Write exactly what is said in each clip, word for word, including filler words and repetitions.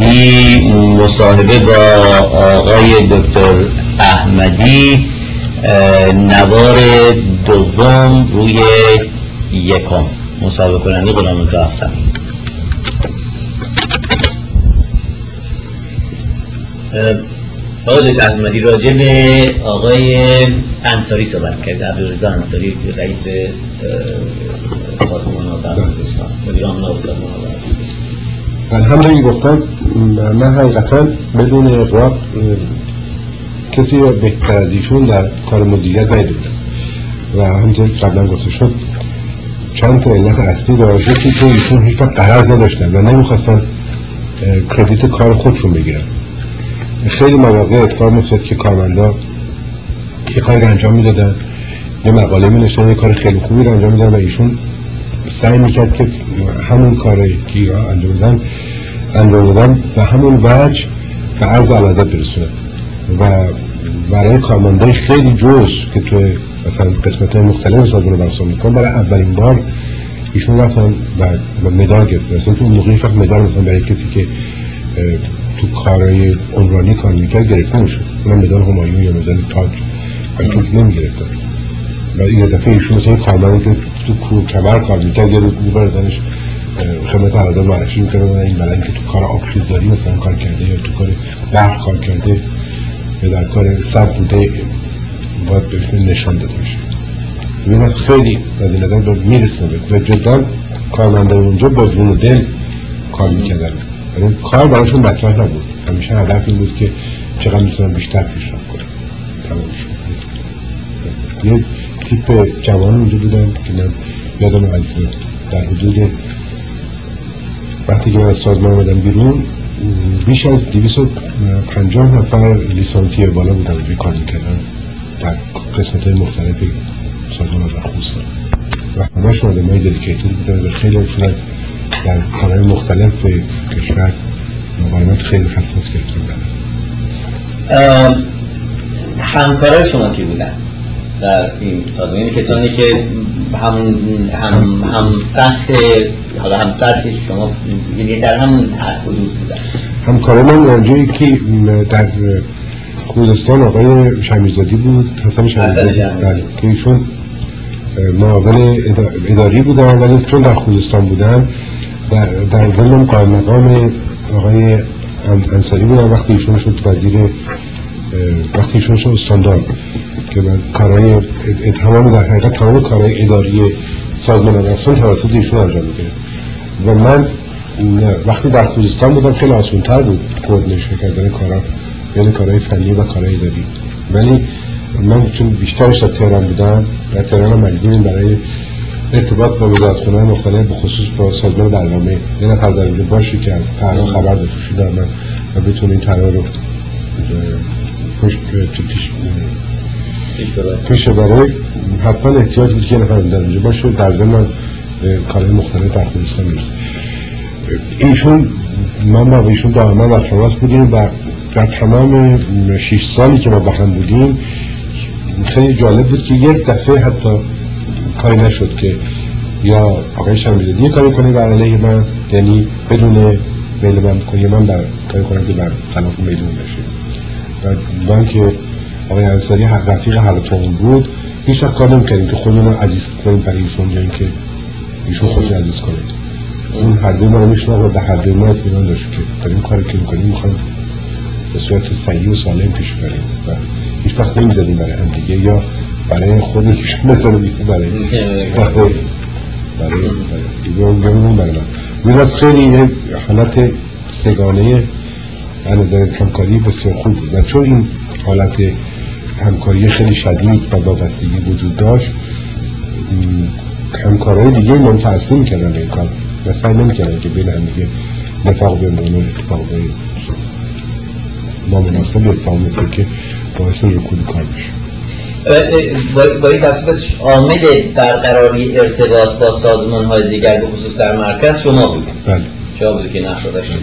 بعدی مصاحبه با آقای دکتر احمدی نوار دوم روی یکم. مصاحبه کننده غلامرضا افخمی. آقای دکتر احمدی راجع به آقای انصاری صحبت کرد، عبدالرضا انصاری رئیس سازمان آب و برق خوزستان، مدیر عامل سازمان آب و برق خوزستان. الحمدلله گفتم من حقیقتا بدون اغراق کسی رو بهتر از ایشون در کار مدیریت ندیدم و همونطور قبلا گفته شد چند تا علت اصلی داشت که ایشون هیچ وقت قرض نداشتن و نمیخواستن کردیت کار خودشون بگیرن. خیلی مواقع اتفاق می‌افتاد که کارمندا یه کاری رو انجام میدادن، یه مقاله می‌نوشتن، یه کار خیلی خوبی رو انجام میدادن و ایشون سعی میکرد که همون کاری که انجام دادن انجام دادن و همون وجه و عرض علازت برسونه و برای کارمندای خیلی جز که توی مثلا قسمت‌های مختلف سازمان رو برسان میکنن برای اولین بار ایشون رفتن و مدال گرفتن. مثلا تو اون موقع فقط مدال مثلا برای کسی که تو کارهای عمرانی کار میکرد گرفته میشد، اونم مدال همایون یا مدال تاج برای کسی نمیگرفتن و این دفعه ایشون مثلا کارمندی که تو کوه کمر کار میکرد یا میبردنش خدمت عرضا معرفی میکردن این بلند که تو کار آبخیزداری مثلا کار کرده یا تو کار برق کار کرده یا در کار سد بوده باید بهشون نشان داده میشه. این از خیلی از این نظر باید میرسنه و جدا کارمنده اونجا با جون و دل کار میکردن، یعنی کار براشون مطرح نبود، همیشه هدف این بود که چقدر میتونن بیشتر پیشرفت کنن. تمام شد. تیپ جوان اونجا بودن که من یادم از در حدود وقتی که من از سازمان آمدم بیرون بیش از دویست و پنجاه نفر لیسانسیه بالا بودن که کار میکردن در قسمت های مختلف سازمان آب و برق خوزستان و همه‌شون آدم های دلیکیتد بودن و خیلی همشون از در کارهای مختلف کشور مقالمات خیلی حساس گرفتن بودن. همکارای شما کی بودن در این سازمان؟ یعنی کسانی که هم هم هم سطح حالا هم سطح شما یعنی در همون حدود بودن. همکار من اونجایی که در خوزستان آقای شهمیرزادی بود، حسن شهمیرزادی که ایشون معاون اداری بودن ولی چون در خوزستان بودن در در ضمن قائم مقام آقای انصاری بودن وقتی ایشون شد وزیر، وقتی ایشون شد استاندار که من کارهای تمام در حقیقت تمام کارهای اداری سازمان آب و برق خوزستان توسط ایشون انجام می‌گیره و من وقتی در خوزستان بودم خیلی آسان‌تر بود کوردینیشن کردن کارا، یعنی کارهای فنی و کارهای اداری، ولی من چون بیشترش در تهران بودم در تهران مجبوریم برای ارتباط با وزارتخانه‌های مختلف بخصوص با سازمان برنامه یه نفر در اونجا باشه که از تهران خبر داشته باشه در من و بتونه این تهران رو پشت پیش پیش برای حتما احتیاج بود که یه نفر در اونجا باشه در ضمن کارهای مختلف در خوزستان میرسه. ایشون من با ایشون دائما در تماس بودیم و در تمام شش سالی که ما با هم بودیم خیلی جالب بود که یک دفعه حتی کاری نشد که یا آقای شهمیرزادی یه کاری کنه بر علیه من، یعنی بدون میل من کنه من بر کاری کنم که بر خلاف میلون بشه و من که آقای انصاری حق رفیق حلتون بود هیچ وقت کار نمی‌کردیم که خودمون رو عزیز کنیم برای ایشون، یعنی که ایشون خودش عزیز کنه. اون هر دو ما رو میشناخت و به هر دو ما اطمینان داشت که داریم کاری که می‌کنیم می‌خوایم به صورت صحیح و سالم پیش بریم و هیچ وقت نمی‌زدیم برای هم دیگه یا برای خودش مثلا می‌کنه برای برای دیگه اون برای میراث خیلی حالت سگانه از نظر همکاری بسیار خوب بود و چون این حالت همکاری خیلی شدید و وابستگی وجود داشت همکارهای دیگه منتعصب می‌کردن به این کار و سعی نمی‌کردن که بین هم دیگه نفاق بندازن و اتفاق نامناسب اتفاق می‌افته که باعث رکود کار بشه. با این تفصیلاتش عامل برقراری ارتباط با سازمان‌های دیگر به خصوص در مرکز شما بود؟ بله. شما بود که نقش داشتید.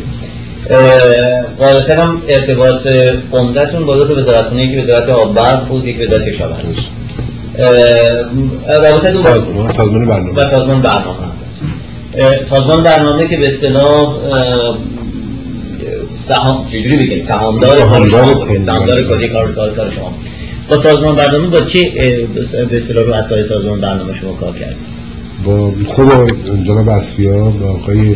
غالباً هم ارتباط عمده‌تون با دو تا وزارتخونه، یکی وزارت آب و برق بود، یکی وزارت کشاورزی بود. رابطه سازمان سازمان برنامه و سازمان برنامه. سازمان برنامه که به اصطلاح سهام چجوری بگیم سهامدار سهامدار کلی کار کار شما با سازمان برنامه با چی به اصطلاح رو اساس سازمان برنامه شما کار کردید؟ با خود جناب اصفیا با آقای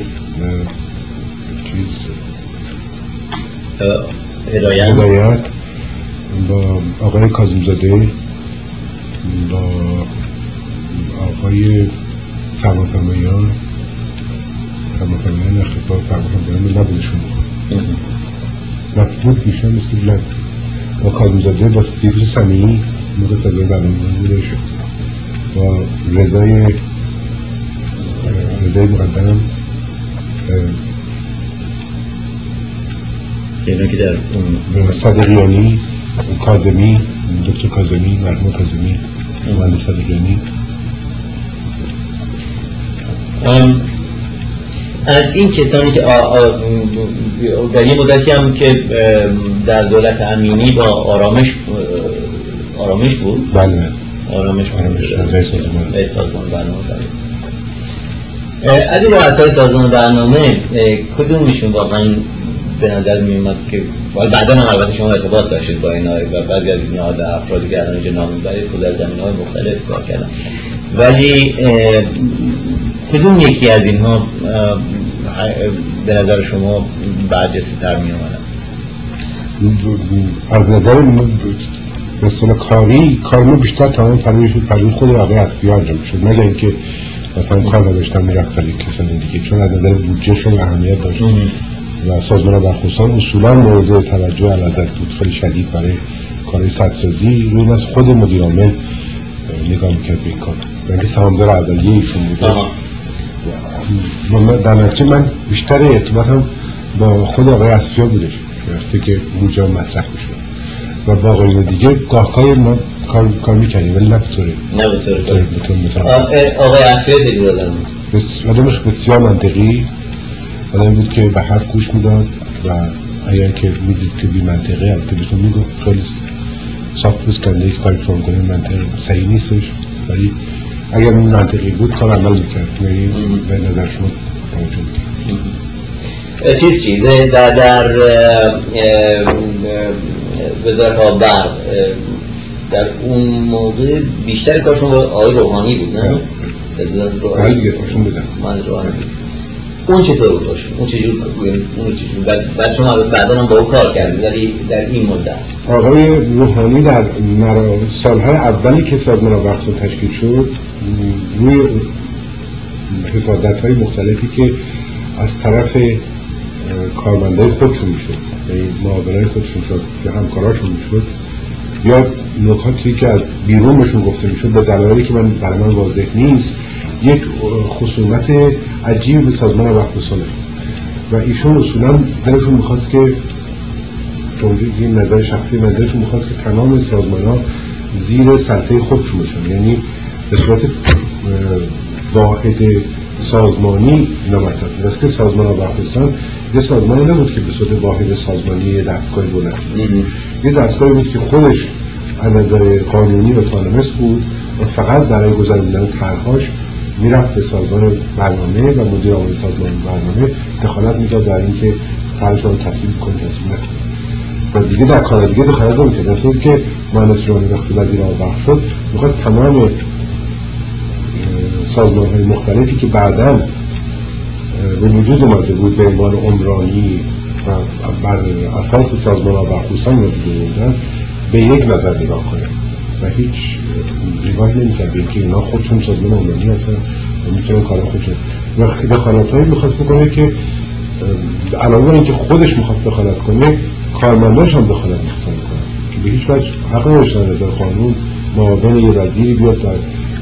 هدایت هدایت با آقای کاظمزاده با آقای فرمانفرمایان فرمانفرمایان اخبار فرمانفرمایان نبودشون مفتون میشه مثل بلند با کاظمزاده با سیفر سمیعی موقع سازمان برنامه بودش با رضای رضای مقدم اینا که در اون صادقیانی کاظمی دکتر کاظمی مرحوم کاظمی مهندس صادقیانی. از این کسانی که در یه مدتی هم که در دولت امینی با آرامش آرامش بود بله آرامش رئیس سازمان رئیس سازمان برنامه از این رؤسای سازمان برنامه کدوم میشون واقعا به نظر می اومد که بعدا هم البته شما ارتباط داشتید با اینا و بعضی از این ها افرادی که الان اینجا نام میبرید خود از زمینه‌های مختلف کار کردن ولی کدوم یکی از اینها به نظر شما برجسته تر می اومد؟ از نظر به اصطلاح کاری کارمون بیشتر تمام فرمون خود آقای اصفیا انجام شد مگر اینکه مثلا کار نداشتن میرفت ولی کسان دیگه چون از نظر بودجه خیلی اهمیت داشت و سازمان آب و برق خوزستان اصولا مورد توجه الازد بود خیلی شدید برای کارهای سدسازی و این از خود مدیر عامل نگاه میکرد به این کار و اینکه سهامدار اولیه ایشون بوده در نتیجه من بیشتر ارتباطم با خود آقای اصفیا بودش وقتی که اونجا مطرح میشد و با آقایون دیگه گاهگاهی ما کار, کار میکردیم ولی نه بطوره نه بطوره آقای اصفیا چه جور آدم بود؟ بسیار منطقی آدم بود که به هر گوش میداد و اگر که میدید که بی منطقه البته بهتون میگفت خیلی صاف بسکنده یک کاری فرام کنه منطقه صحیح نیستش ولی اگر اون منطقی بود کار عمل میکرد به نظر شما توجه میکرد چیز چی؟ در وزارت آب و برق در اون موضوع بیشتر کارشون با آقای روحانی بود نه؟ بله دیگه تاشون بدن من روحانی اون چطور بود باشه؟ اون چجور بعد چون بعدا هم با او کار کردیم ولی در این مدت آقای روحانی در سالهای اولی که سازمان آب و برق خوزستان تشکیل شد روی حسادت‌های مختلفی که از طرف کارمندای خودشون میشد معاونای خودشون شد یا همکاراشون میشد یا نکاتی که از بیرون بهشون گفته میشد با دلایلی که من برای من واضح نیست یک خصومت عجیبی به سازمان آب و برق خوزستان و ایشون اصولا دلشون میخواست که توجیه نظر شخصی من دلشون میخواست که تمام سازمان ها زیر سلطه خودشون باشن یعنی به صورت واحد سازمانی نمطلب میدست که سازمان آب و برق خوزستان یه سازمانی نبود که به صورت واحد سازمانی یه دستگاه بلند یه دستگاهی بود که خودش از نظر قانونی و اتونومس بود و فقط برای گذراندن طرح‌هاش میرفت به سازمان برنامه و مدیر عامل سازمان برنامه دخالت میداد در اینکه طرحش رو تصویب کنه تصویب نکنه و دیگه در کار دیگه دخالت نمیکرد در صورتی که مهندس روحانی وقتی وزیر آب و برق شد میخواست تمام سازمان‌های مختلفی که بعداً به وجود اومده بود به عنوان عمرانی و بر اساس سازمان آب و برق خوزستان بودن به یک نظر نگاه کنه و هیچ ریوایت نمی‌کنه که اینا خودشون سازمان عمرانی هستن و میتونن کار خودشون وقتی دخالتایی میخواست بکنه که علاوه بر اینکه خودش میخواست دخالت کنه کارمنداش هم دخالت میخواستن کنه که به هیچ وجه حق نداشتن از نظر قانون معاون یه وزیری بیاد در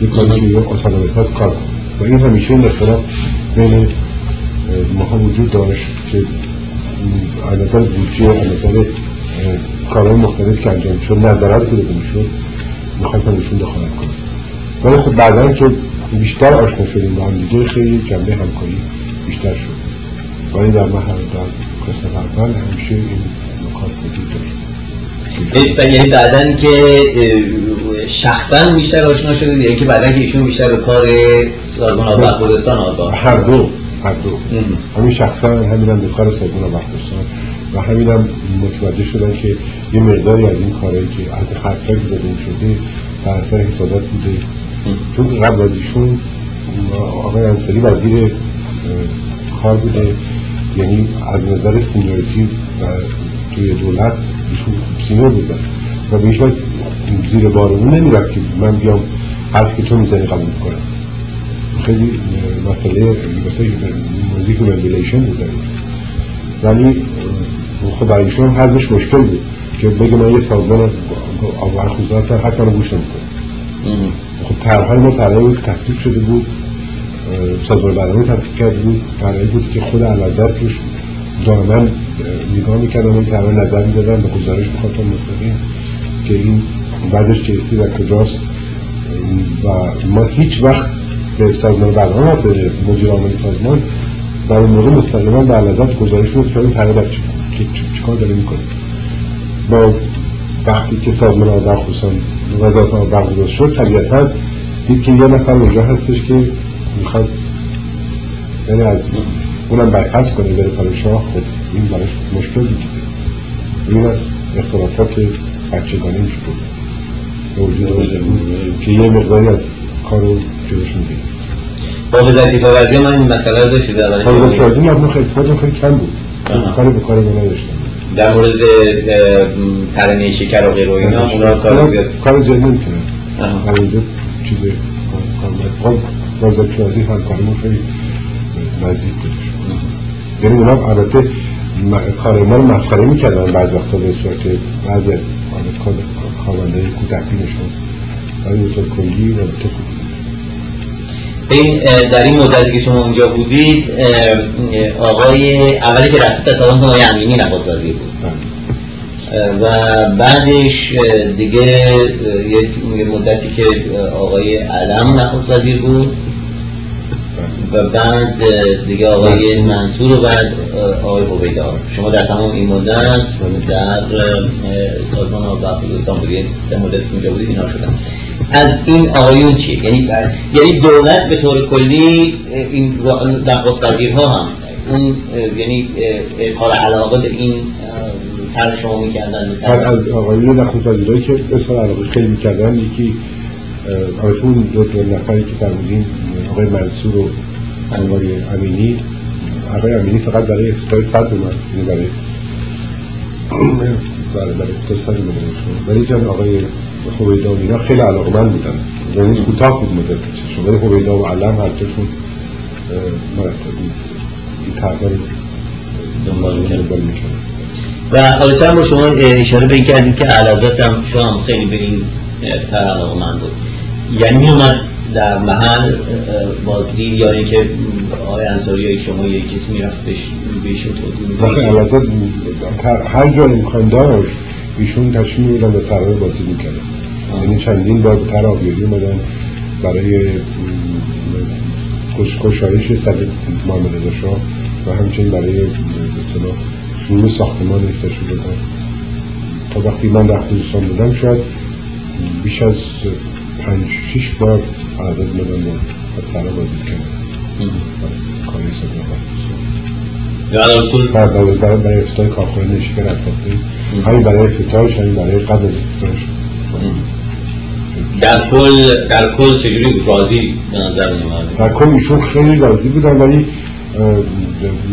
یک کاری که یک اتونومس هست کار و این همیشه این اختلاف بین ماها وجود داشت که علاوه بودجه مثلا کارهای مختلف که انجام شد نظرات که داده میشد میخواستم بهشون دخالت کنم ولی خب بعدا که بیشتر آشنا شدیم با هم دیگه خیلی جنبه همکاری بیشتر شد ولی در محل در قسمت اول همیشه این نکات وجود داشت. یعنی بعدا که شخصا بیشتر آشنا شدید یعنی که بعدا که ایشون بیشتر به کار سازمان آب و برق خوزستان آگاه هر دو هر دو همین شخصا همینم به کار سازمان آب و برق خوزستان و همین هم متوجه شدن که یه مقداری از این کارهایی که از خطایی که زده شده در اثر حسادت بوده. چون قبل از ایشون آقای انصاری وزیر کار بوده، یعنی از نظر سینیوریتی و توی دولت ایشون سینیور بودن و به هیچ وجه زیر بار اون نمیرفت که من بیام حرف که تو میزنی قبول کنم. خیلی مسئله موضوعی که وندیلیشن بوده، ولی خب برایشون هم حضمش مشکل بود که بگه من یه سازمان آب و برق خوزستان حتی من رو گوش نمی کنم. خب طرحهای ما طرحهایی بود که تصریح شده بود، سازمان برنامه تصریح کرده بود، طرحهایی بود که خود النظر توش دائما نگاه میکردم، این طرح نظر میدادم، به گزارش میخواستم مستقیم که این وضعش چیستی و کجاست. و ما هیچ وقت به سازمان برنامه و به مدیر عامل سازمان در این موضوع مستقیما به الازت گزارش بود که این طرح در چیکار داره میکنه. با وقتی که سازمان آب و برق خوزستان وزارت آب و برق خوزستان شد، طبیعتا دید که یه نفر اونجا هستش که میخواد یعنی از اونم برعکس کنه بره برای شاه. خب این برایش مشکل دیگه، این از اختلافات بچگانه میشه که یه مقداری از کار رو جلوش میده. با وزارت کشاورزی من این مسئله داشتید؟ با وزارت کشاورزی مبنی اختلافات خیلی کم بود، کاری به کار من نداشتم. در مورد ترانه شکر و غیر و اینا اونا کار زیاد کار زیاد نمیکنه. در اینجا چیز کار با وزارت کشاورزی همکاریمون خیلی نزدیک بود، یعنی اونا البته کار ما رو مسخره میکردن بعضی وقتا به صورت بعضی از کارمندهای کودکی نشون، ولی به طور کلی و به طور این در این مدتی که شما اونجا بودید آقای اولی که رفتید تصادم کنم آقای امینی نخست وزیر بود و بعدش دیگه یه مدتی که آقای علم نخست وزیر بود و بعد دیگه آقای منصور و بعد آقای بویدار. شما در تمام این مدت در سازمان آب و برق خوزستان بودید، در مدتی که اونجا بودید اینا شدن. از این آقایون چیه؟ یعنی بر... یعنی دولت به طور کلی این نخست وزیرها هم اون یعنی اظهار علاقه به این طرح شما میکردن؟ از آقایون نخست وزیرهایی که اظهار علاقه خیلی میکردن یکی آقایون دو دو نفری که فرمودین آقای منصور و آقای امینی. آقای امینی فقط برای افتای صد اومد، یعنی برای برای برای افتای صد اومد، ولی که آقای خوبیده و اینا خیلی علاقمند بودن، یعنی کوتاه بود مدت چشون، ولی خوبیده و علم هر دوشون مرتب این تغییر دنبال میکنه. و حالا چند بار شما اشاره به این کردید که علاقات هم شما خیلی به این تر علاقمند بود، یعنی می اومد در محل بازدید یا اینکه آقای انصاری های شما یک کسی میرفت بهشون توضیح میکنید؟ وقتی علاقات هر جا امکان داشت ایشون تشمیل میدن به طرح بازی میکردن، یعنی چندین بار به طرح آبیاری اومدن برای گشایش سد محمد رضا شاه و همچنین برای شروع ساختمان افتشون دادن. تا وقتی من در خوزستان بودم شاید بیش از پنج شیش بار عدد مدن از طرح بازی کردن از کاری ساختمان خوزستان برای برای برای افتای کارخانه نشکر افتاده، همین برای افتتاحش، همین برای قبل از افتتاحش. در کل در کل چجوری بود؟ راضی به نظر میومد؟ در کل ایشون خیلی راضی بودن، ولی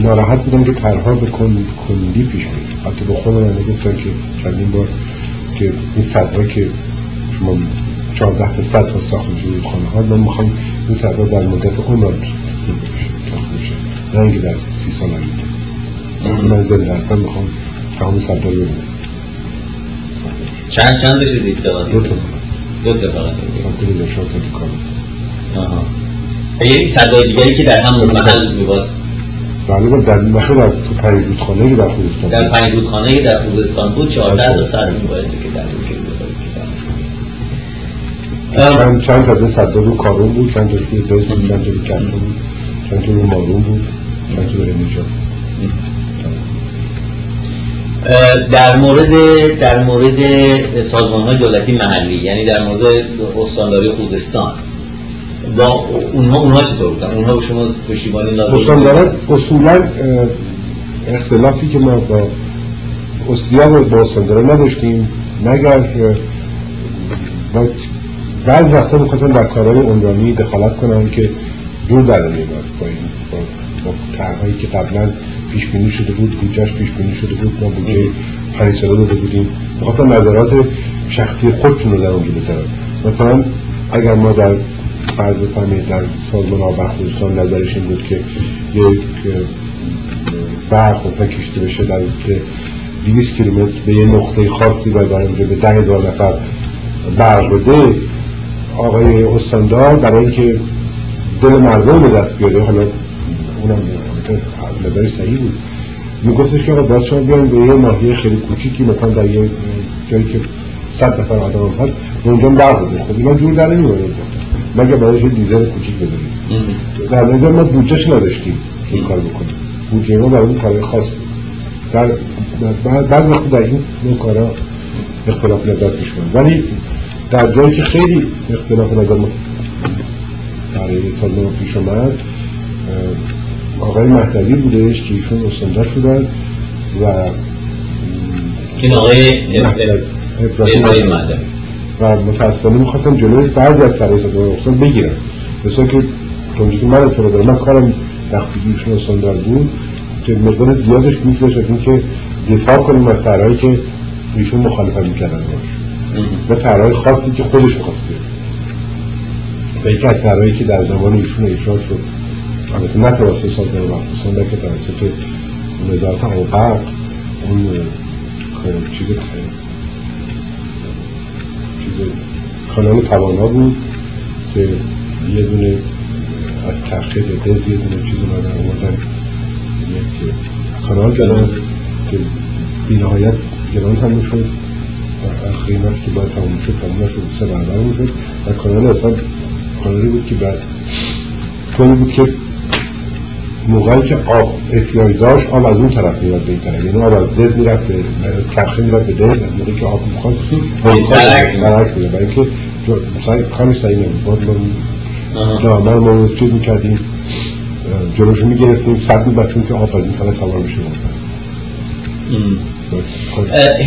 ناراحت بودن که طرح‌ها به کندی پیش میره. حتی به خود من گفتن که چندین بار که این سطرها که شما چهارده تا صد تا ساخته شده خانه‌ها، من میخوام این سطرها در مدت عمر ساخته بشه، نه اینکه در سی سال نمیده. من زنده هستم میخوام تمام سطرها رو ببینم. چند چند داشته دید دوالی؟ دو تا دو تا فقط سانتری در شاعت رو کارم. یعنی صدای دیگری که در همون محل میباز بله در مخواه در پنج رودخانه که در خوزستان در پنج رودخانه که در خوزستان بود چهارده تا صد میبایسته که در اون که بود. چند تا از صدا رو کارون بود، چند تا روی دست بود، چند تا روی کرده بود، چند تا روی مارون بود، چند تا روی نجا بود. در مورد در مورد سازمان‌های دولتی محلی، یعنی در مورد استانداری خوزستان با اونها اونها چطور بودن؟ اونها به شما پشتیبانی دادن؟ استاندارا اصولا اختلافی که ما با اصلیاب رو با سندره نداشتیم، مگر بعض وقتا میخواستم در کارهای عمرانی دخالت کنم که دور در رو میبارد با این با طرحهایی که قبلا پیش بینی شده بود، بودجه‌اش پیش بینی شده بود، ما بودجه پنج ساله داده بودیم، میخواستم نظرات شخصی خودشون رو در اونجا بذارم. مثلا اگر ما در فرض فرمایید در سازمان آب و برق خوزستان نظرش این بود که یک برق مثلا کشیده بشه در حدود دویست کیلومتر به یه نقطه خاصی و در اونجا به ده هزار نفر برق بده، آقای استاندار برای اینکه دل مردم به دست بیاره، حالا اونم نظرش صحیح بود، میگفتش که آقا باید شما بیارن به یه ناحیه خیلی کوچیکی مثلا در یه جایی که صد نفر آدم هم هست به اونجا برق بده. خب اینا جور در نمیومد، مگر برایش یه دیزل کوچیک بذاریم. در نظر ما بودجهش نداشتیم این کار بکنیم، بودجه ما برای اون کارهای خاص بود. در بعض وقت در این نوع کارها اختلاف نظر پیش میاد، ولی در جایی که خیلی اختلاف نظر برای سازمان پیش آمد، آقای مهدوی بودش که ایشون استاندار شدن و این آقای ابراهیم مهدوی و متاسفانه میخواستم جلوی بعضی از سرای سازمان استان بگیرم، مثلا که چونجوری من اطلاع دارم من کارم وقتی ایشون استاندار بود که مقدار زیادش میگذاشت از اینکه دفاع کنیم از سرایی که ایشون مخالفت میکردن باش و سرای خاصی که خودش میخواست بیاره و یکی از سرایی که در زمان ایشون اجرا شد، البته نه توسط سازمان آب و برق خوزستان بلکه توسط وزارت آب و برق، اون چیز کانال توانا بود که یه دونه از کرخه دز یه دونه چیز رو در آوردن، یک کانال زدن که بی‌نهایت گران تموم شد و قیمت که باید تموم شد تموم نشد، سه برابر شد و کانال اصلا کانالی بود که بعد کانالی بود که موقعی که آب احتیاج داشت آب از اون طرف میرفت به این طرف، یعنی آب از دز میرفت به کرخه میرفت به دز، از موقعی که آب میخواست برعکس میرفت برای اینکه کارش صحیح نبود. باید ما دامن ما رو چیز میکردیم جلوشو میگرفتیم صد میبستیم که آب از این طرف سوار بشه.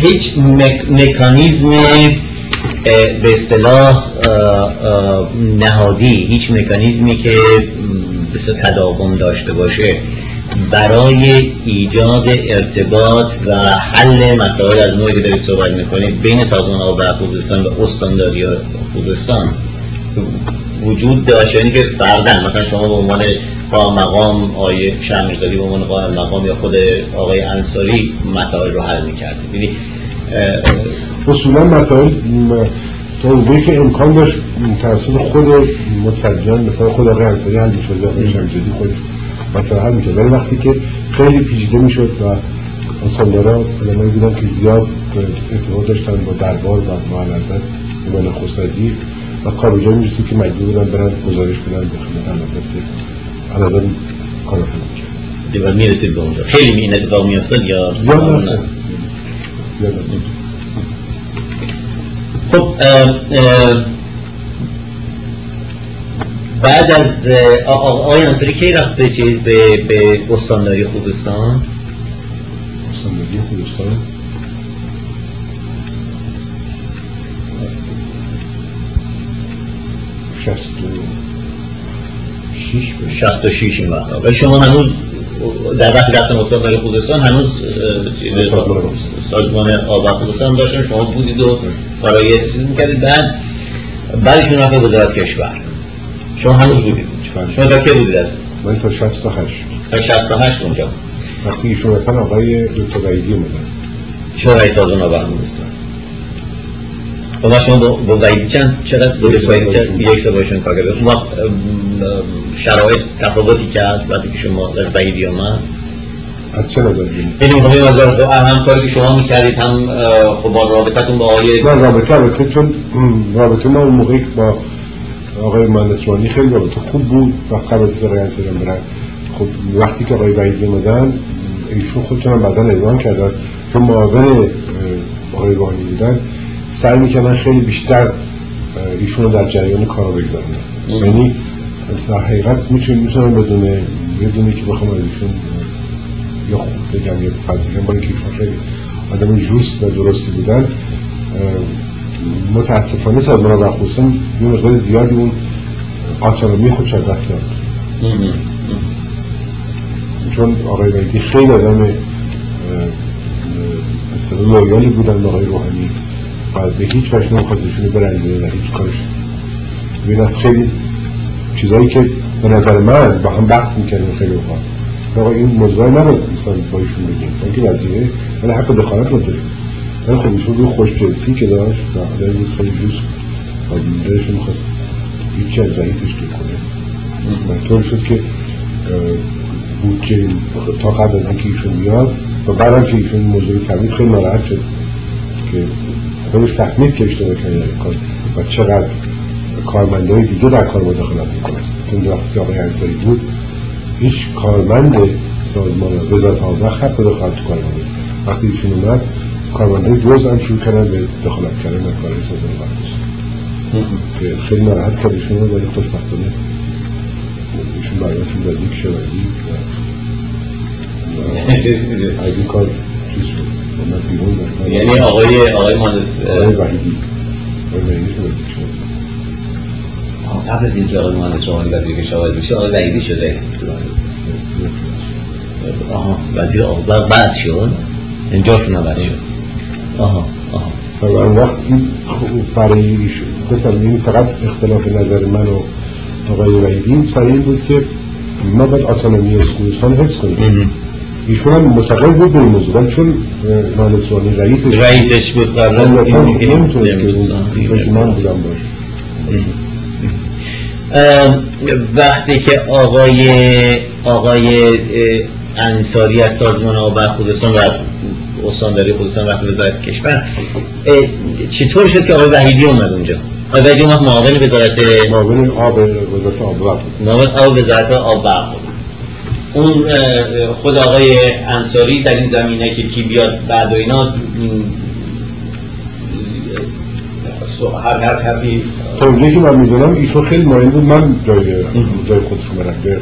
هیچ مکانیزم به اصطلاح نهادی، هیچ مکانیزمی که بسیار تداوم داشته باشه برای ایجاد ارتباط و حل مسائل از نوعی که دارید صحبت میکنید بین سازمان آب و برق خوزستان و استانداری خوزستان وجود داشت؟ یعنی که فرداً مثلا شما به عنوان قائم مقام آقای شهمیرزادی، به عنوان قائم مقام یا خود آقای انصاری مسائل رو حل میکردید؟ یعنی اصولا مسائل اونجایی که امکان داشت توسط خود متسجلان مثلا خود آقای انصاری حل میشد یا آقای شهمیرزادی خودش مسئله حل میشد، ولی وقتی که خیلی پیچیده میشد و استاندارا علمایی بودن که زیاد ارتباط داشتن با دربار و معلزت ایمان خسروی و کار به جایی میرسید که مجبور بودن برن گزارش بدن به خدمت علازت که علازت کار رو خدمت کرد دیوار میرسید به اونجا. خیلی می این اتفاق میافتد یا زیاد نفتد؟ زیاد نفتد. خب بعد از آقای انصاری کی رفت به چیز به به استانداری خوزستان؟ استانداری خوزستان شصت و شش بود. شصت و شش این وقتا. ولی شما هنوز در وقت رفتن استانداری خوزستان هنوز چیز سازمان آب و برق خوزستان داشتن، شما بودید و کارای چیز می‌کردید، بعد بعدشون رفت وزارت کشور. شما هنوز بودید؟ شما تا که بودید از؟ من تا شصت و هشت. تا شصت و هشت اونجا بود. وقتی ایشون رفتن آقای دکتر وحیدی اومدن. شما رئیس سازمان آب و برق خوزستان. خب شما با وحیدی چند چقدر دوریس وحیدی چند یک سال باشون کار کرده؟ اون وقت شرایط تفاوتی کرد بعد که شما از وحیدی آمد؟ از چه نظر بینید؟ یعنی میخوام این نظر تو هم کاری که شما میکردید هم خب با رابطتون با آقای نه رابطه البته چون رابطه ما اون موقعی با آقای مهندس روحانی خیلی رابطه خوب بود و قبل از اینکه آقای انصاری برن خب وقتی که آقای وحیدی اومدن ایشون خودشون هم بعدا اعلام کردن چون معاون آقای روحانی بودن سعی میکنن خیلی بیشتر ایشون رو در جریان کارا بگذارن، یعنی در حقیقت میتونم بدون بدونی که بخوام از ایشون یا خود بگم یا بخواد بگم باید که ایشون خیلی آدم جوست و درستی بودن. متاسفانه سازمان آب و برق خوزستان یه مقدار زیادی اون آتونومی خودش از دست داد، چون آقای وحیدی خیلی آدم اصلا لویالی بودن آقای روحانی و به هیچ وجه نمی‌خواستشون برن بیرون در هیچ کارش. ببین از خیلی چیزایی که به نظر من با هم بحث میکردیم خیلی اوقات آقا این موضوع نباید انسان با ایشون بگیم، اینکه وزیره ولی حق دخالت نداره، ولی خب ایشون روی خوشجنسی که داشت و آدم بود خیلی جوز و دلش میخواست هیچی از رئیسش دور کنه. مطور شد که بودجه تا قبل از اینکه ایشون بیاد و بعدم که ایشون موضوعی فهمید خیلی ناراحت شد که خودش فهمید که اشتباه کرده در کار و چقدر کارمندهای دیگه در کار با دخالت میکنه. چون وقتی که آقای انصاری بود هیچ کارمند سازمان وزارت آب و برق حق دخالت کار نبود، وقتی ایشون اومد کارمندهای جزء هم شروع کردن به دخالت کردن در کارهای سازمان آب و برق. خیلی ناراحت کرد ایشون رو، ولی خوشبختانه ایشون برایشون وزیر شد و از این کار چیز شد. یعنی آقای آقای مهندس آقای وحیدی آقای وحیدی شد وزیر شد قبل از اینکه آقای مهندس روحانی وزیر کشاورزی بشه آقای وحیدی شد رئیس استقلال. آها وزیر آب و برق بعد شد، اینجاشون عوض شد. آها آها اون وقت خوب برای گفتم این فقط اختلاف نظر من و آقای وحیدی سر این بود که ما باید اتونومی خوزستان حفظ کنیم. ایشون هم متقل بود به این موضوع، چون نانسوانی رئیسش رئیسش بود قبلا این نمیتونست که ایشون که من بودم باشه. وقتی که آقای آقای انصاری از سازمان آب و برق خوزستان و استانداری خوزستان رفت وزارت کشور، چطور شد که آقای وحیدی اومد اونجا؟ آقای وحیدی اومد معاون وزارت معاون آب وزارت آب و برق معاون آب وزارت آب و برق. اون خود آقای انصاری در این زمینه که کی بیاد بعد و اینا هر هر حرفی تا اونجایی که من میدونم ایشون خیلی مایل بود من جای جای خودش رو برم جای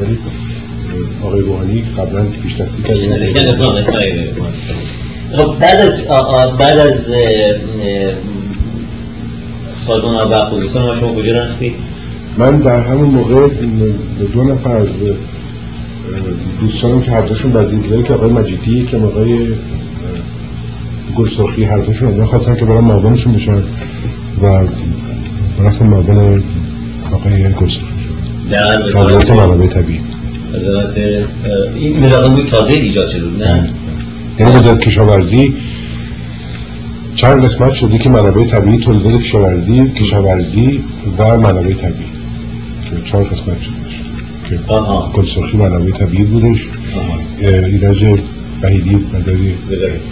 ولی آقای روحانی قبلا پیش دستی کرده. خب بعد از بعد از سازمان آب و برق خوزستان ما شما کجا رفتید؟ من در همون موقع دو نفر از دوستانم که هر دوشون وزیرگیرایی که آقای مجیدی که آقای گلسرخی هر دوشون از من خواستن که برام معاونشون بشن و رفتم معاون آقای گلسرخی در وزارت منابع طبیعی. وزارت این وزارت تازه ایجاد شده بود نه؟ یعنی وزارت کشاورزی چند قسمت شده که منابع طبیعی، تولیدات کشاورزی، کشاورزی و منابع طبیعی چهار قسمت شده که گلسرخی منابع طبیعی بودش، ایراج وحیدی وزاری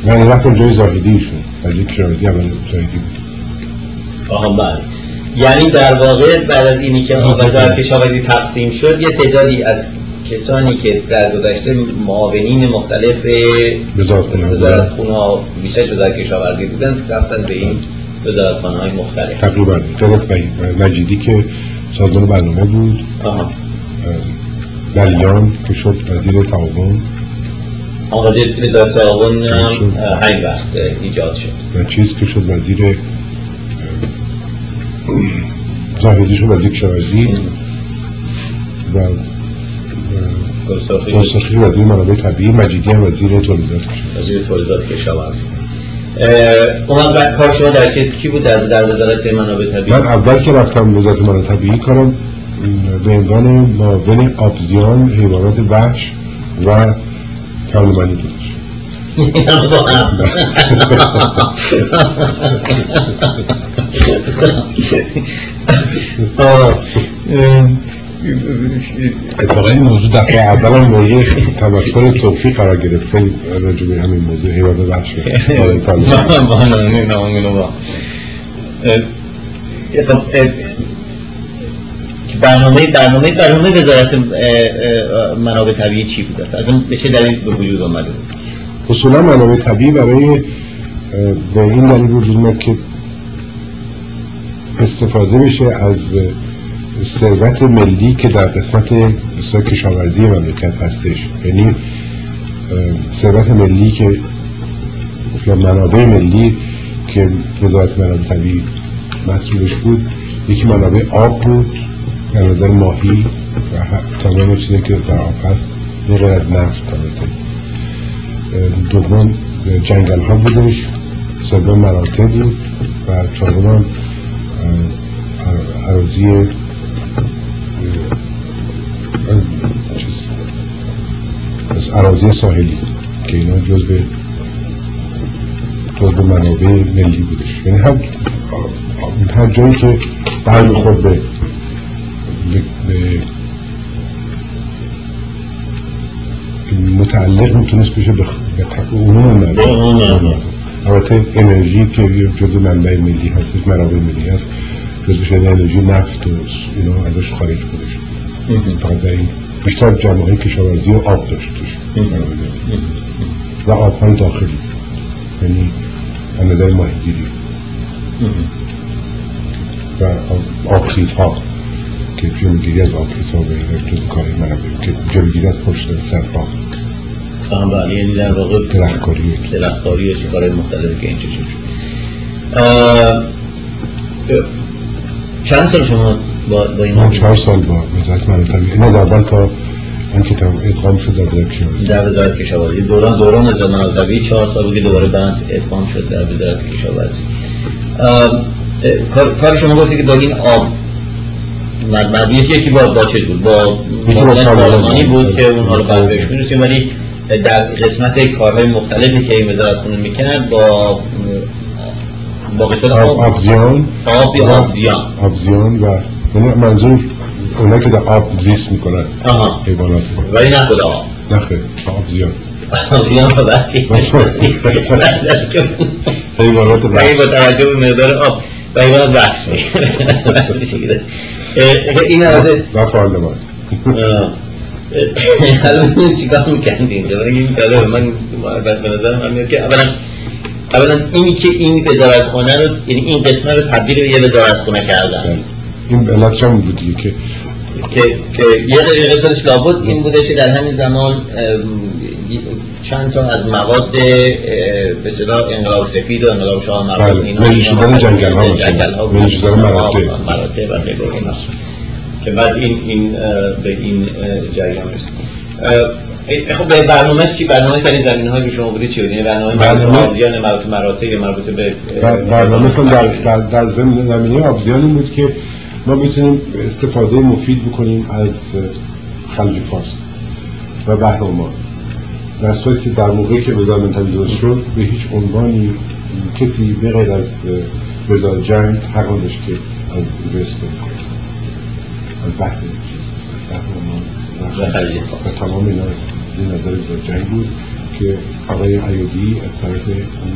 من رفتم جای زاهدی شد وزیر کشاورزی اول زاهدی بود. آها بله، یعنی در واقع بعد از اینی که وزارت کشاورزی تقسیم شد یه تعدادی از کسانی که در گذشته معاونین مختلف وزارتخونه ها بیشتر وزارت کشاورزی بودن رفتن به این وزارتخانه های مختلف تقریبا طرف مجیدی که سازمان برنامه بود، دلیان که شد وزیر تعاون آن وزیر وزارت تعاون همین وقت ایجاد شد و چیز که شد وزیر زاهدی شد وزیر کشاورزی و گلسرخی وزیر منابع طبیعی، مجیدی هم وزیر تولیدات وزیر تولیدات کشاورزی. اومد بعد کار شما در چیز کی بود در در وزارت منابع طبیعی؟ من اول که رفتم وزارت منابع طبیعی کارم به عنوان معاون آبزیان، حیوانات وحش و کارمندی بود. اتفاقا این موضوع دفعه اول هم موضوع تمسخر توفیق قرار گرفت، خیلی راجع به همین موضوع حیوانات وحش برنامه برنامه برنامه وزارت منابع طبیعی چی بود است؟ از اون بشه دلیل به وجود آمده بود. اصولا منابع طبیعی برای به این دلیل وجود اومد که استفاده بشه از ثروت ملی که در قسمت کشاورزی مملکت هستش، یعنی ثروت ملی که یا منابع ملی که وزارت منابع طبیعی مسئولش بود، یکی منابع آب بود در نظر ماهی و تمام چیزی که در آب هست غیر از نفت دارده. دوم جنگل ها بودش، سوم مراتع بود و چهارم هم اراضی اراضی ساحلی که اینا جزو جزو منابع ملی بودش. یعنی هم هر جایی که برمیخورد به متعلق میتونست بشه به اونو نمید. البته انرژی که جزو منبع ملی هست، منابع ملی هست، جزو شده انرژی نفت و اینا ازش خارج بودش. فقط در این بیشتر جامعه کشاورزی و آب داشتش و آب هم داخلی، یعنی اندازه ماهیگیری و آبخیز ها که جلوگیری از آبخیز ها به این کاری من که جلوگیری از پشت صرف آب فهم بقیه، یعنی در واقع درختکاری درختکاری و کارهای مختلف که این چشم چند سال شما با با این من چهار سال با وزارت منابع طبیعی نه در اول تا این که ادغام شد در وزارت کشاورزی در وزارت کشاورزی دوران دوران وزارت منابع طبیعی چهار سال بود که دوباره بند ادغام شد در وزارت کشاورزی. کار کار شما گفتی که با این آب مبنی یکی با با چیز بود با سازمانی بود که اونها رو برداشت می‌رسیم، ولی در قسمت کارهای مختلفی که این وزارت خونه می‌کرد با با قسمت آبزیان آب آبزیان آبزیان و یعنی منظور اونا که در آب زیست میکنن حیوانات، ولی نه خود آب نخیر آبزیان آبزیان و بحثی حیوانات بحث با توجه به مقدار آب و حیوانات بحث میکنن این عوضه و پارلمان حالا ببینیم چیکار میکند اینجا. برای این جالبه من به نظرم هم میاد که اولا اولا این که این وزارتخانه رو یعنی این قسمت رو تبدیل به یه وزارتخانه کردن این بلد چند بودی که که یه دقیقه قسمتش لابد این بودش که در همین زمان چند تا از مواد به اصطلاح انقلاب سفید و انقلاب شاه مرقوم اینا ملی شدن جنگل ها ملی شدن مراتع مراتع و غیره که بعد این این به این جریان رسید. خب برنامه‌اش چی؟ برنامه‌اش برای زمین‌هایی که شما بودی چی بود؟ یعنی برنامه آبزیان مربوط به مراتع مربوط به برنامه مثلا در در زمین زمینه آبزیان بود که ما میتونیم استفاده مفید بکنیم از خلیج فارس و بحر عمان، در صورتی که در موقعی که وزارت منطقه درست شد به هیچ عنوانی کسی به غیر از وزارت جنگ حق نداشت که از اینجا استفاده کنه از بحر عمان و خلیج فارس. تمام اینا از نظر وزارت جنگ بود که آقای عیادی از طرف اون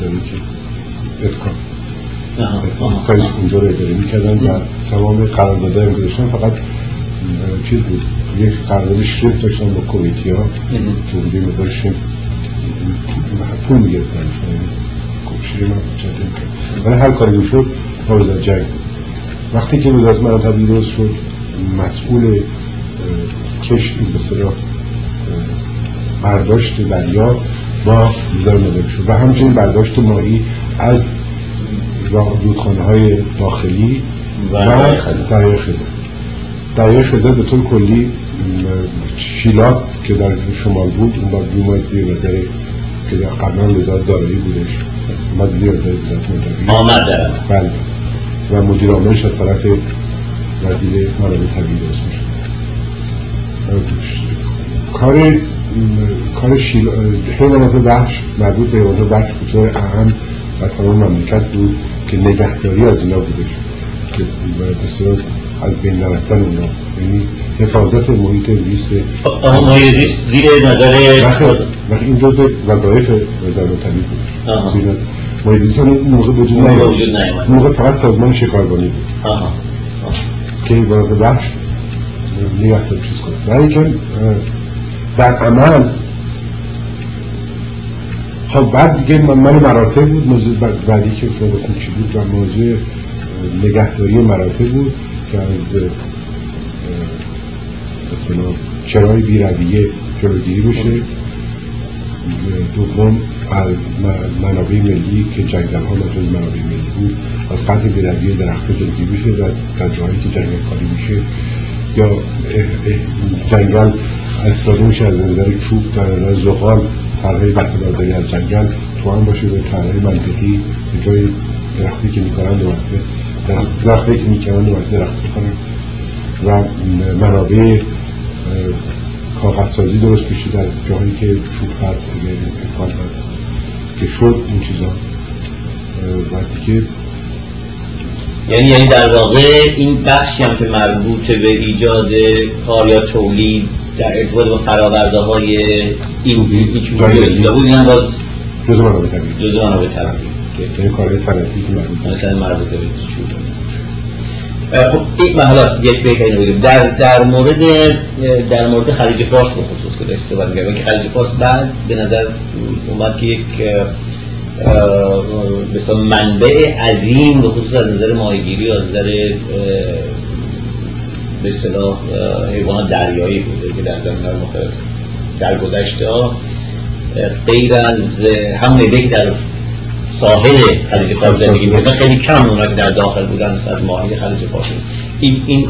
اداره که ادکان کاریش اونجا رو اداره میکردن و تمام قراردادهای هم داشتن. فقط چیز بود یک قرارداد شرکت داشتن با کویتیا که اونجا مقدار شرکت پول میگرفتن شرکت من چند میکرد، ولی هر کاری میشد با وزارت جنگ بود. وقتی که وزارت منابع طبیعی درست شد مسئول کشت به صلاح برداشت دریا با وزارت منابع شد و همچنین برداشت ماهی از رودخانه های داخلی و دریای خزر. دریای خزر به طور کلی شیلات که در شمال بود اون باید اومد زیر وزر که در قبلا وزارت دارایی بودش اومد زیر وزر وزارت منطقی آمد بله و مدیر عاملش از طرف وزیر منابع طبیعی درست میشد. کار کار شیلات حیوانات وحش مربوط به حیوانات وحش به طور اهم و تمام مملکت بود که نگهداری از اینا بوده شد که بسیار از بین رفتن اونا، یعنی حفاظت محیط زیست محیط زیست زیر نظر وقتی این جزء وظایف وزارت طبیعی بود. محیط زیست هم اون موقع وجود نداشت، موقع فقط سازمان شکاربانی بود که وزارت بخش نگهداری چیز کنه، ولیکن در عمل خب بعد دیگه من مراتع بود موضوع بعدی که فوق کوچی بود و موضوع نگهداری مراتع بود که از مثلا چرای بی‌رویه جلوگیری بشه دوم منابع ملی که جنگل ها مجاز منابع ملی بود از قطع به رویه درخت جلگی میشه و در جایی که جنگل کاری میشه یا اه اه جنگل استفاده میشه از نظر چوب در نظر زغال طرحهای بهرهبرداری از جنگل توان باشه به طرحهای منطقی به جای درختی که میکنن دوباره درختی که میکنن دوباره درخت کنن و منابع کاغذسازی درست بشه در جایی که چوب هست اگر امکان هست که شد این چیزا و دیگه یعنی یعنی در واقع این بخشی هم که مربوط به ایجاد کار یا تولید در ارتباط با فراورده های این چوبی اجدا بود، این هم باز جزء منابع طبیعی جزء منابع طبیعی که این کارهای صنعتی که مربوط به مثلا مربوط به چوب. خب این حالا یک بیت اینو بگیم در در مورد در مورد خلیج فارس به خصوص که داشتم میگم که خلیج فارس بعد به نظر اومد که یک مثلا منبع عظیم به خصوص از نظر ماهیگیری از نظر به اصطلاح حیوانات دریایی بوده که در زمینه‌های مختلف در گذشته ها غیر از همون ایده که در ساحل خلیج فارس زندگی می‌کردن خیلی کم اونا که در داخل بودن از ماهی خلیج فارس. این این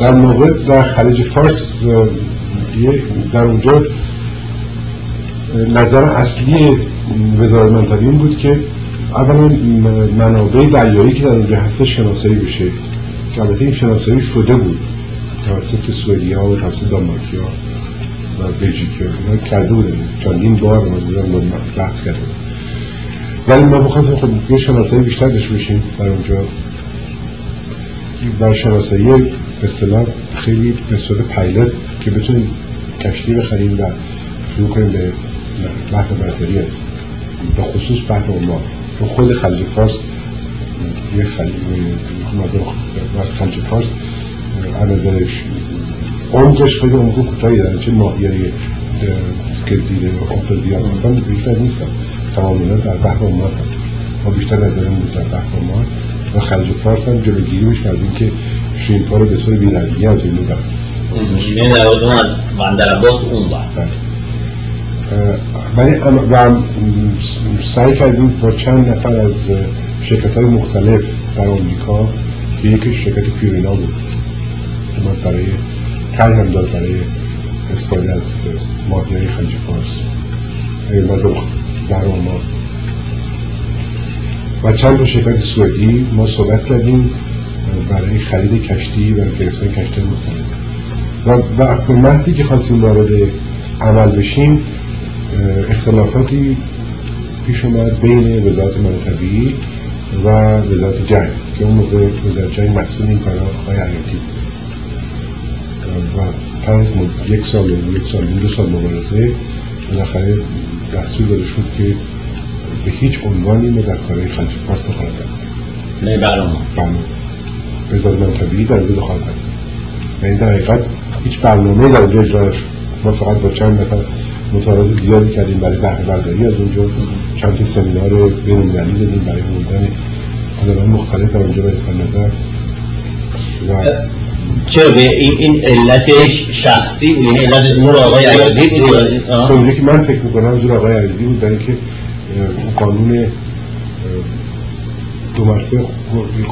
در موقع در خلیج فارس در اونجا نظر اصلی وزارت منطقه این بود که اولا منابع دریایی که در اونجا هست شناسایی بشه که البته این شناسایی شده بود توسط سوئدی‌ها و توسط دانمارکی‌ها و بلژیکی‌ها اینا کرده بودن چندین بار ما بودن بحث کرده بود ولی ما بخواستم خب یه شناسایی بیشتر داشته باشیم در اونجا و شناسایی به اصطلاح خیلی به صورت پایلوت که بتونیم کشتی بخریم و شروع کنیم به بهره‌برداری از به خصوص بحر عمان چون خود خلیج فارس یه خلیج خلیج فارس از نظرش عمقش خیلی عمق کوتاهی داره چه ماهیایی که زیر آب زیاد هستن بیشتر نیستن تمامینا در بحر عمان هست ما بیشتر نظرمون بود در بحر عمان و خلیج فارس هم جلوگیری میشه از اینکه شیمپا رو به طور بی‌رویه از اون بر یعنی در واقع از بندر عباس اون بر ولی سعی کردیم با چند نفر از شرکت‌های مختلف در آمریکا که یکی شرکت پیورینا بود که ما برای تر هم داد برای استفاده از ماهیهای خلیج فارس وضع در عمان و چند تا شرکت سوئدی ما صحبت کردیم برای خرید کشتی و گرفتن کشتی مختلف و و محضی که خواستیم وارد عمل بشیم اختلافاتی پیش اومد بین وزارت منطقه‌ای و وزارت جنگ که اون موقع وزارت جنگ مسئول این کارها آقای حیاتی و پس یک سال و یک سال دو سال مبارزه بالاخره دستور داده شد که به هیچ عنوانی ما در کارهای خلیج فارس دخالت نکنیم نه برنامه برنامه وزارت منطقه‌ای در اونجا دخالت نکنیم یعنی در حقیقت هیچ برنامه‌ای در اونجا اجرا نشد ما فقط با چند نفر مصاحبات زیادی کردیم برای بهره برداری از اونجا چند تا سمینار بین‌المللی دادیم برای موندن آدم‌های مختلف در اونجا به اصطلاح نظر و چرا به این این علتش شخصی این علت زور آقای عیادی بود اونجوری که من فکر می‌کنم زور آقای عیادی بود برای اینکه قانون دو مرتبه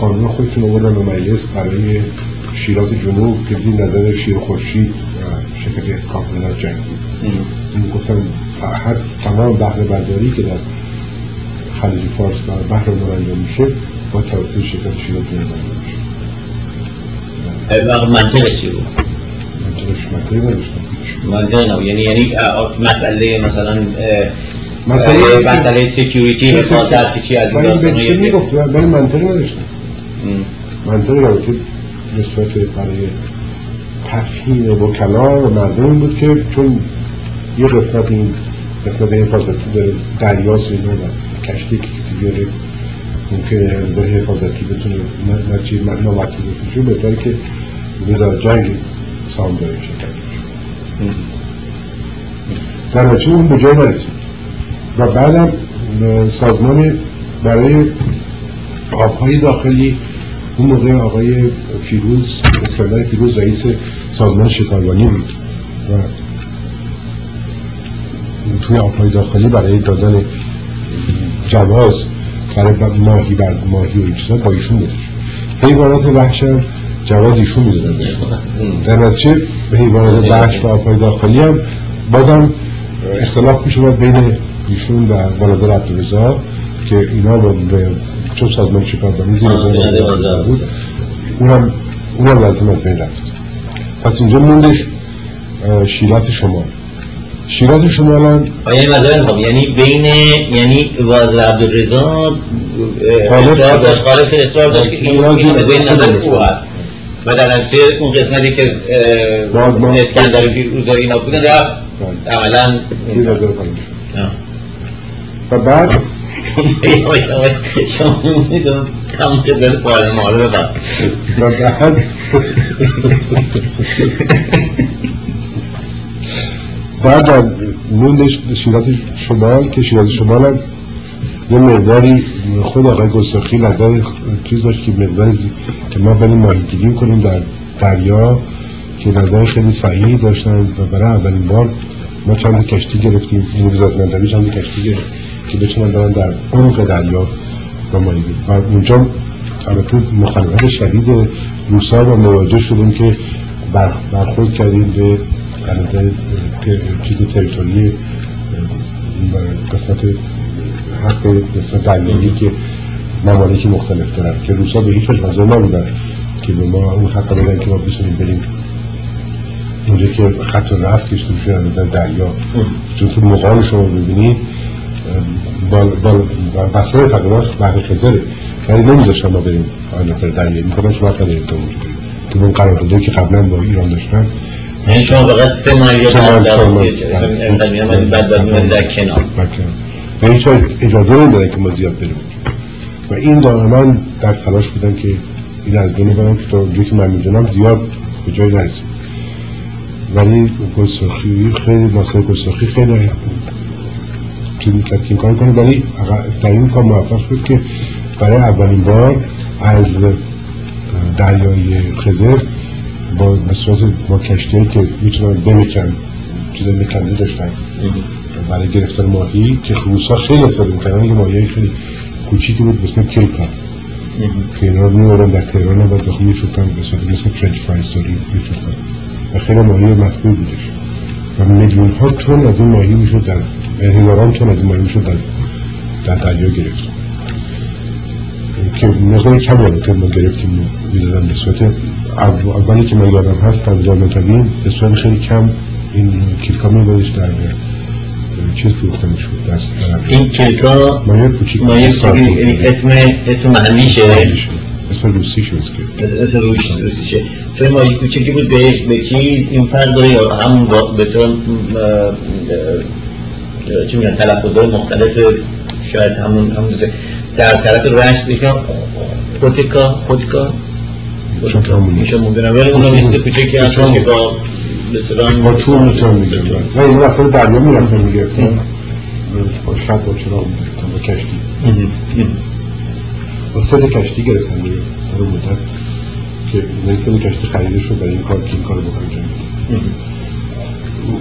قانون خودشون آوردن به مجلس برای شیراز جنوب که زیر نظر شیر خورشید شرکت احکام نظر جنگ بود این گفتم هر تمام بهره برداری که در خلیج فارس در بحر عمان انجام میشه با توسط شرکت شیراز جنوب انجام میشه منطقش چی بود؟ منطقش منطقه نداشتم منطقه یعنی یعنی مسئله مثلا مسئله مسئله سیکیوریتی حساب درسی چی از این داستان یه میگفت ولی منطقه نداشتم منطقه رابطه به صورت برای تفهیم وکلا و مردم بود که چون یه قسمت این قسمت این حفاظتی داره دریاس و اینا و کشتی که کسی بیاره ممکنه از در حفاظتی بتونه نتیجه مدنا وقتی بفته چون بهتر که وزارت جنگ سام داره شکل در نتیجه اون به جای نرسید و بعدم سازمان برای آبهای داخلی اون موقع آقای فیروز اسکندر فیروز رئیس سازمان شکاربانی بود و توی آب‌های داخلی برای دادن جواز برای ماهی بر ماهی و این چیزا با ایشون میداشت. حیوانات وحش هم جواز ایشون میدادن در نتیجه به حیوانات وحش و آب‌های داخلی هم بازم اختلاف پیش اومد بین ایشون و غلامرضا عبدالرضا که اینا با چون سازمان شکاربانی زیر دادن بود اونم اونم لازم از بین رفت. پس اینجا موندش شیلات شمال. شیلات شمال هم آیا این مذارن هم یعنی بین یعنی باز عبدالرضا اصرار داشت خالف اصرار داشت که این مذارن نظر او هست و در همچه اون قسمتی که اسکندر و فیروز و اینا بودن رفت عملا این نظر کنید و بعد شما میدونم همون که زن پاید مال رو ببن و بعد بعد هم موندش شیراز شمال که شیراز شمال هم یه مقداری خود آقای گلسرخی نظر چیز داشت که مقداری که ما بریم ماهیگیری میکنیم در دریا که نظر خیلی صحیح داشتن و برای اولین بار ما چند کشتی گرفتیم این وزارت منطقی چند کشتی گرفتیم که بتونن دارن در عمق دریا و ماهیگیری و اونجا البته مخالفت شدید روسا و مواجه شدیم که برخورد کردیم به علاوه چیز تریتوری قسمت حق قسمت دریایی که ممالک مختلف دارن که روسا به هیچ وجه حاضر نبودن که به ما اون حق بدن که ما بتونیم بریم اونجا که خط رأس کشیده شده دریا. چون تو مقام شما ببینید بسته تقریبا بحر خزره ولی نمیذاشتن ما بریم علاوه دریایی میکنن شما حق نداریم تا اونجا بریم که اون قراردادی که قبلا با ایران داشتن یعنی شما فقط سه مالیه در رویه جرد اینقدر میامدید بعد باید میامدید در کنار و هیچ های اجازه نمیدارن که ما زیاد بریم و این دائما در تلاش بودن که این از بین برم که تا اونجایی که من میدونم زیاد به جای نرسید ولی گلسرخی خیلی ناصر گلسرخی خیلی چیز میکرد که این کار کنه ولی در این کار موفق بود که برای اولین بار از دریای خزر با صورت با کشتی که میتونن بمکن چیزایی میکنده داشتن برای گرفتن ماهی که روسا خیلی استفاده میکنن یه ماهی خیلی کوچیکی بود بسم کلپا که اینا میوردن در تهران و زخمی میفروختن به مثل فرنچ فرایز داری میفروختن و خیلی ماهی مطبوع بودش و میلیون ها تن از این ماهی میشد از هزاران تن از این ماهی میشد از در دریا گرفت که مقدار کم البته ما گرفتیم میدادم به صورت اولی که من یادم هست در وزار منطقی به صورت خیلی کم این کیلکا میبادش در چیز فروخته میشود این کیلکا مایه سوری اسم محلیشه اسم روسی شد اسم روسی شد توی مایه کوچکی بود بهش به چیز این فرق داره یا همون به صورت چی میگن تلفظهای مختلف شاید همون همون دوسته در طرف رشت بشنم پوتیکا پوتیکا میشه مدرم ولی اونم نیسته کوچکی از که با بسران با طول میتونم میگرفتن و این اصلا دریا میرفتن میگرفتن با شد با چرا میگرفتن با کشتی با سه کشتی گرفتن رو مدت که این سه کشتی خریده شد برای این کار که این کار بکنم جمعید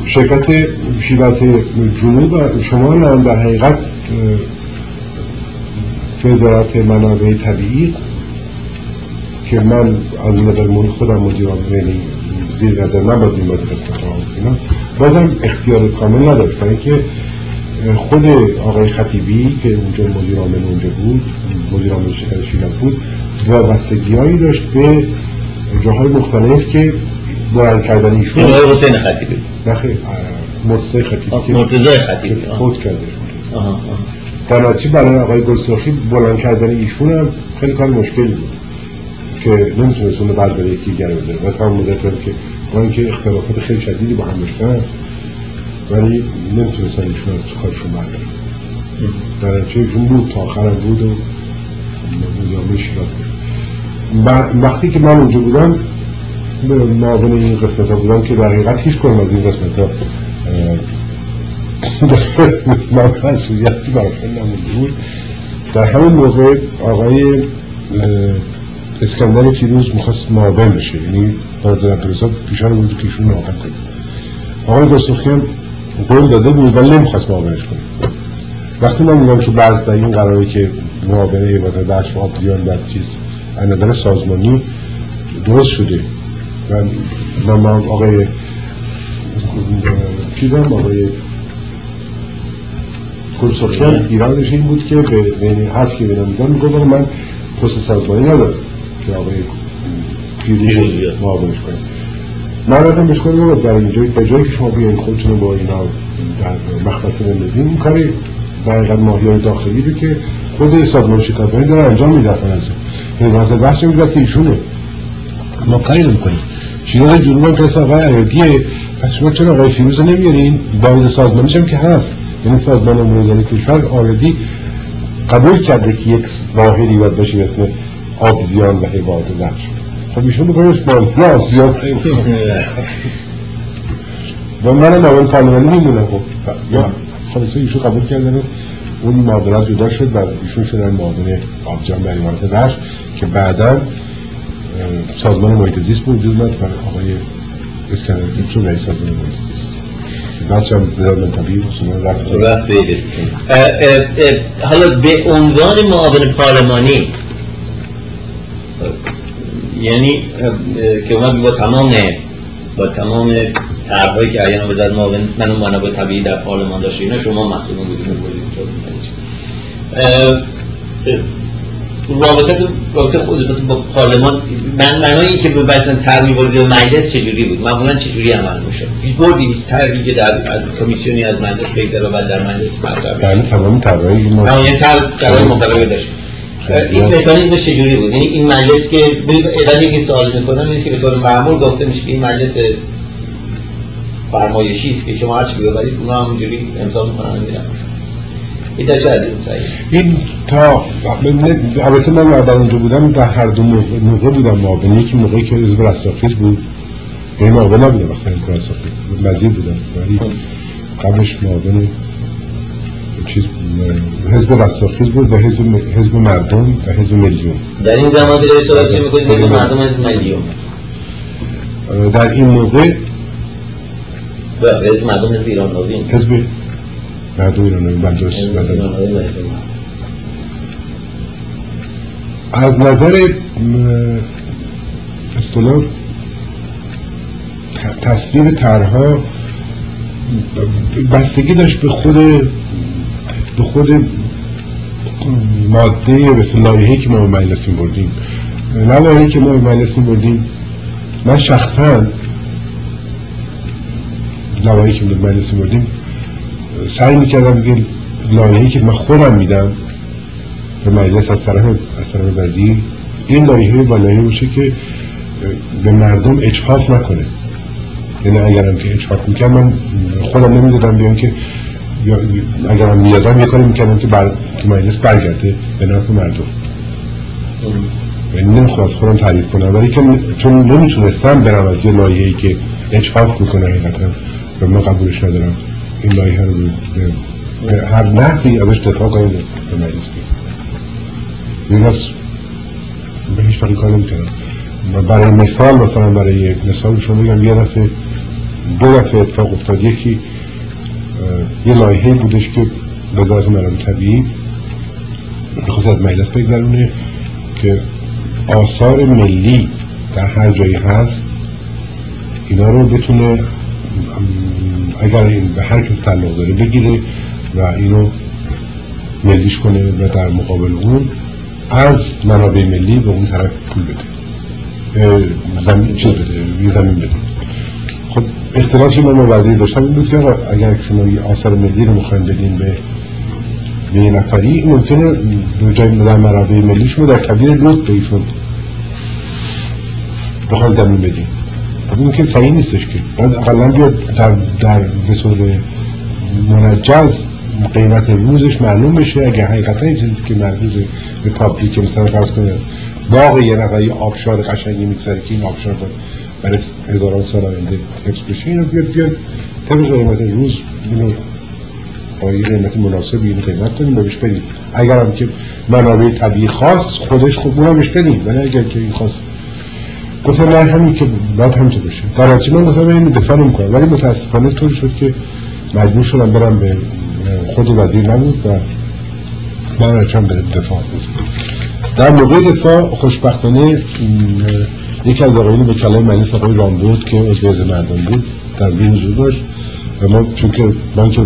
شرکت شیبت جنوب و شمال هم در حقیقت وزارت منابع طبیعی که من از نظر من خودم مدیران یعنی زیر نظر من باید میباید استخدام کنم بازم اختیار کامل نداشت برای که خود آقای خطیبی که اونجا مدیر عامل اونجا بود مدیر عامل شرکت شیلات بود وابستگی هایی داشت به جاهای مختلف که بلند کردن ایشون آقای حسین خطیبی نخیر مرتضی خطیبی مرتضی خطیبی فوت کرده تناتی برای آقای گلسرخی بلند کردن ایشون هم خیلی کار مشکلی بود که نمیتونست اون رو بعد برای یکی گره بذاره و تمام مدت هم که با اینکه اختلافات خیلی شدیدی با هم داشتن ولی نمیتونستن ایشون از کارشون بردارن در نتیجه ایشون بود تا آخرم بود و مدیامه شیرات بود وقتی که من اونجا بودم معاون این قسمت ها بودم که در حقیقت هیچ کنم از این قسمت ها من مسئولیتی برخوند نمونده در همون موقع آقای اسکندر فیروز میخواست معاون بشه یعنی غلامرضا پیشنهاد بود که ایشون معاون کنه آقای گلسرخی هم قول داده بود ولی نمیخواست معاونش کنه. وقتی من میگم که بعض در این قراره که معاونه ایواد بخش و آبزیان و چیز از نظر سازمانی درست شده و من آقای چیزم آقای کنسرشن ایرادش این بود که به حرف که بینم میزن میگم آقا من پست سازمانی ندارم که آقای پیروزی معاونش کنه. من رفتم بهش گفتم در اینجا به جایی که شما بیاین خودتون رو با اینا در مخمصه بندازین این کاری دقیقاً ماهیان داخلی رو که خود سازمان شکارپایی داره انجام میده فرانسه حفاظت بخش میگه دست ایشونه، ما کاری نمی‌کنیم. شیراز جنوب هم کسی آقای عیادیه، پس شما چرا آقای فیروز رو نمیارین؟ باید سازمانش هم که هست، یعنی سازمان امورزانی کشور آردی قبول کرده که یک واحدی باید باشه به اسم آبزیان و حفاظت بخش. خب ایشون بکنیش باید آبزیان و منم اول پارلمانی میمونم. خب خلاصه ایشون قبول کردن و اون معادلات جدا شد و ایشون شدن معاون آبجان برای امارات بخش که بعدا سازمان محیط زیست بود و آقای اسکندر ایشون رئیس سازمان محیط زیست بچه هم بزرگان طبیعی رفت بگیرد. حالا به عنوان معاون پارلمانی یعنی که اومد با تمام با تمام طرح‌هایی که اینا وزارت معاون منو منابع طبیعی در پارلمان داشت اینا شما مسئولون بودید اون رابطه رابطه خود با پارلمان من معنای این که به مثلا طرح وارد مجلس چجوری بود معمولا چجوری عمل میشه هیچ بردی هیچ طرحی که در از کمیسیونی از مجلس بگذره و در مجلس مطرح بشه یعنی تمام طرحی ما یعنی طرح مقرره داشت این مکانیزم چجوری بود؟ یعنی این مجلس که اگر یکی سوال میکنم اینه که به طور معمول گفته میشه که این مجلس فرمایشی است که شما هرچی بیاورید اونا همونجوری امضا میکنن و میرن. این تا چه حدی صحیح؟ این تا البته من در اونجا بودم در هر دو موقع بودم معاون. یکی موقعی که عضو رساخیز بود یعنی معاون نبودم وقتی عضو رساخیز مزید بودم ولی قبلش معاون چیز حزب رساخیز بود و حزب حزب مردم و حزب میلیون. در این زمان دیگه صحبت چی میکنید؟ حزب مردم و حزب میلیون در این موقع حزب مردم حزب ایران نوین حزب مردم ایران نوین برداشت از نظر اصطلاح تصویب طرح‌ها بستگی داشت به خود به خود ماده و لایحه‌ای که ما به مجلس می‌بردیم. نه لایحه‌ای که ما به مجلس می‌بردیم من شخصاً لایحه‌ای که من مجلس می‌بردیم سعی می‌کردم که لایحه‌ای که من خودم میدم به مجلس از طرف از طرف وزیر این لایحه با لایحه‌ای باشه که به مردم اجحاف نکنه. یعنی اگرم که اجحاف می‌کرد من خودم نمی‌دادم بیان که اگرم می‌دادم یه کاری می‌کردم که بر مجلس برگرده به نفع مردم. یعنی نمی‌خواستم خودم تعریف کنم ولی که چون نمی‌تونستم برم از یه لایحه‌ای که اجحاف می‌کنه حقیقتاً و من قبولش ندارم این لایحه رو به هر نحوی ازش دفاع کنیم به مجلس کنیم این هست به هیچ فرقی کار نمی‌کنم. برای مثال مثلا برای مثال شما بگم یه دفعه دو دفعه اتفاق افتاد. یکی یه لایحه بودش که وزارت منابع طبیعی می‌خواست از مجلس بگذرونه که آثار ملی در هر جایی هست اینا رو بتونه اگر این به هر کس تعلق داره بگیره و اینو ملیش کنه و در مقابل اون از منابع ملی به اون طرف پول بده زمین چیز بده یه زمین بده. خب اختلافی من با وزیر داشتم این بود که اگر شما یه آثار ملی رو میخواین بدین به به یه نفری ممکنه دو جای در منابع ملی شما در کبیر لطف به ایشون بخواین زمین بدین این که صحیح نیستش که باید اقلا بیاد در, در به طور منجز قیمت روزش معلوم بشه. اگر حقیقتا این چیزی که مربوط به پابلیک مثلا فرض کنید از باغ یه نفری آبشار قشنگی میگذاره که این آبشار برای هزاران سال آینده حفظ بشه این رو بیاد بیاد طبق قیمت روز اینو با یه قیمت مناسبی این قیمت کنیم و بهش بدیم. اگر هم که منابع طبیعی خاص خودش خوب اونم بهش بدیم ولی اگر که این خاص گفتم نه همین که باید همینطور بشه در حتی من مثلا به این دفعه نمی کنم ولی متاسفانه طور شد که مجبور شدم برم به خود وزیر نبود و من رفتم به دفاع. در موقع دفاع خوشبختانه یکی از آقایون به کلای مجلس آقای رامبود که از عضو مردم بود در وی حضور داشت و ما چون که من که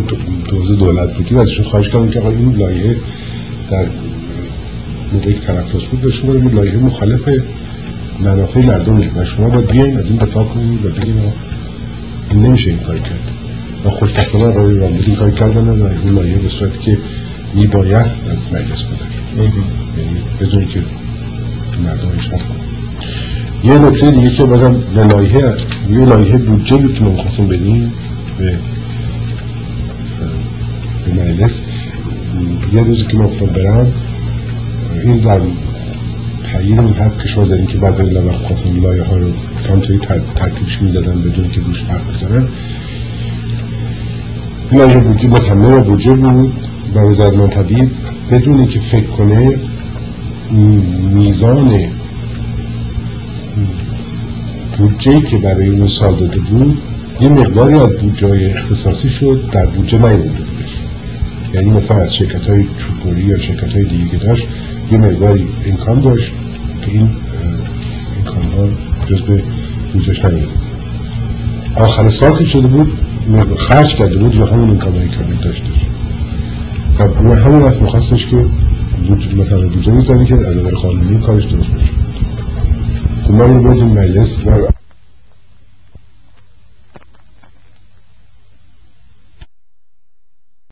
دوزه دولت بودیم ازشون خواهش کردم که آقای این لایحه در موضوع یک تنفس بود و شما این لایحه مخالف منافع مردمه و شما باید بیاییم از این دفاع کنید و بگیم این نمیشه این کار کرد و خوشبختانه آقای رامبود این کار کردن و این لایحه به صورت که میبایست از مجلس بودن، یعنی بدون که مردم اشتر کنید. یه نکته دیگه که بازم به لایحه یه لایحه بودجه بود که ما میخواستیم بدیم به به مجلس. یه روزی که ما خواستم برم این در تغییر اون حق که شما داریم که بعد از لایحه خواستم لایحه ها رو سمتوری ترتیبش میدادن بدون که روش حق بزنن. این لایحه بودجه با تمام بودجه بود و وزارت منطبیب بدون اینکه فکر کنه میزان بودجه‌ای که برای اون سال داده بود یه مقداری از بودجه‌های اختصاصی شد در بودجه نیامده بودش، یعنی مثلا از شرکت‌های چوب‌کری یا شرکت‌های دیگه که داشت یه مقداری امکان داشت که این امکان‌ها جزو بودجه‌اش نیامده بود. آخر سال که شده بود خرج کرده بود یا همون امکان‌هایی که داشته و برای همون از می‌خواستش که مثلا بودجه می‌زنی که از نظر قانونی کارش درست باشه. من این بودیم مجلس و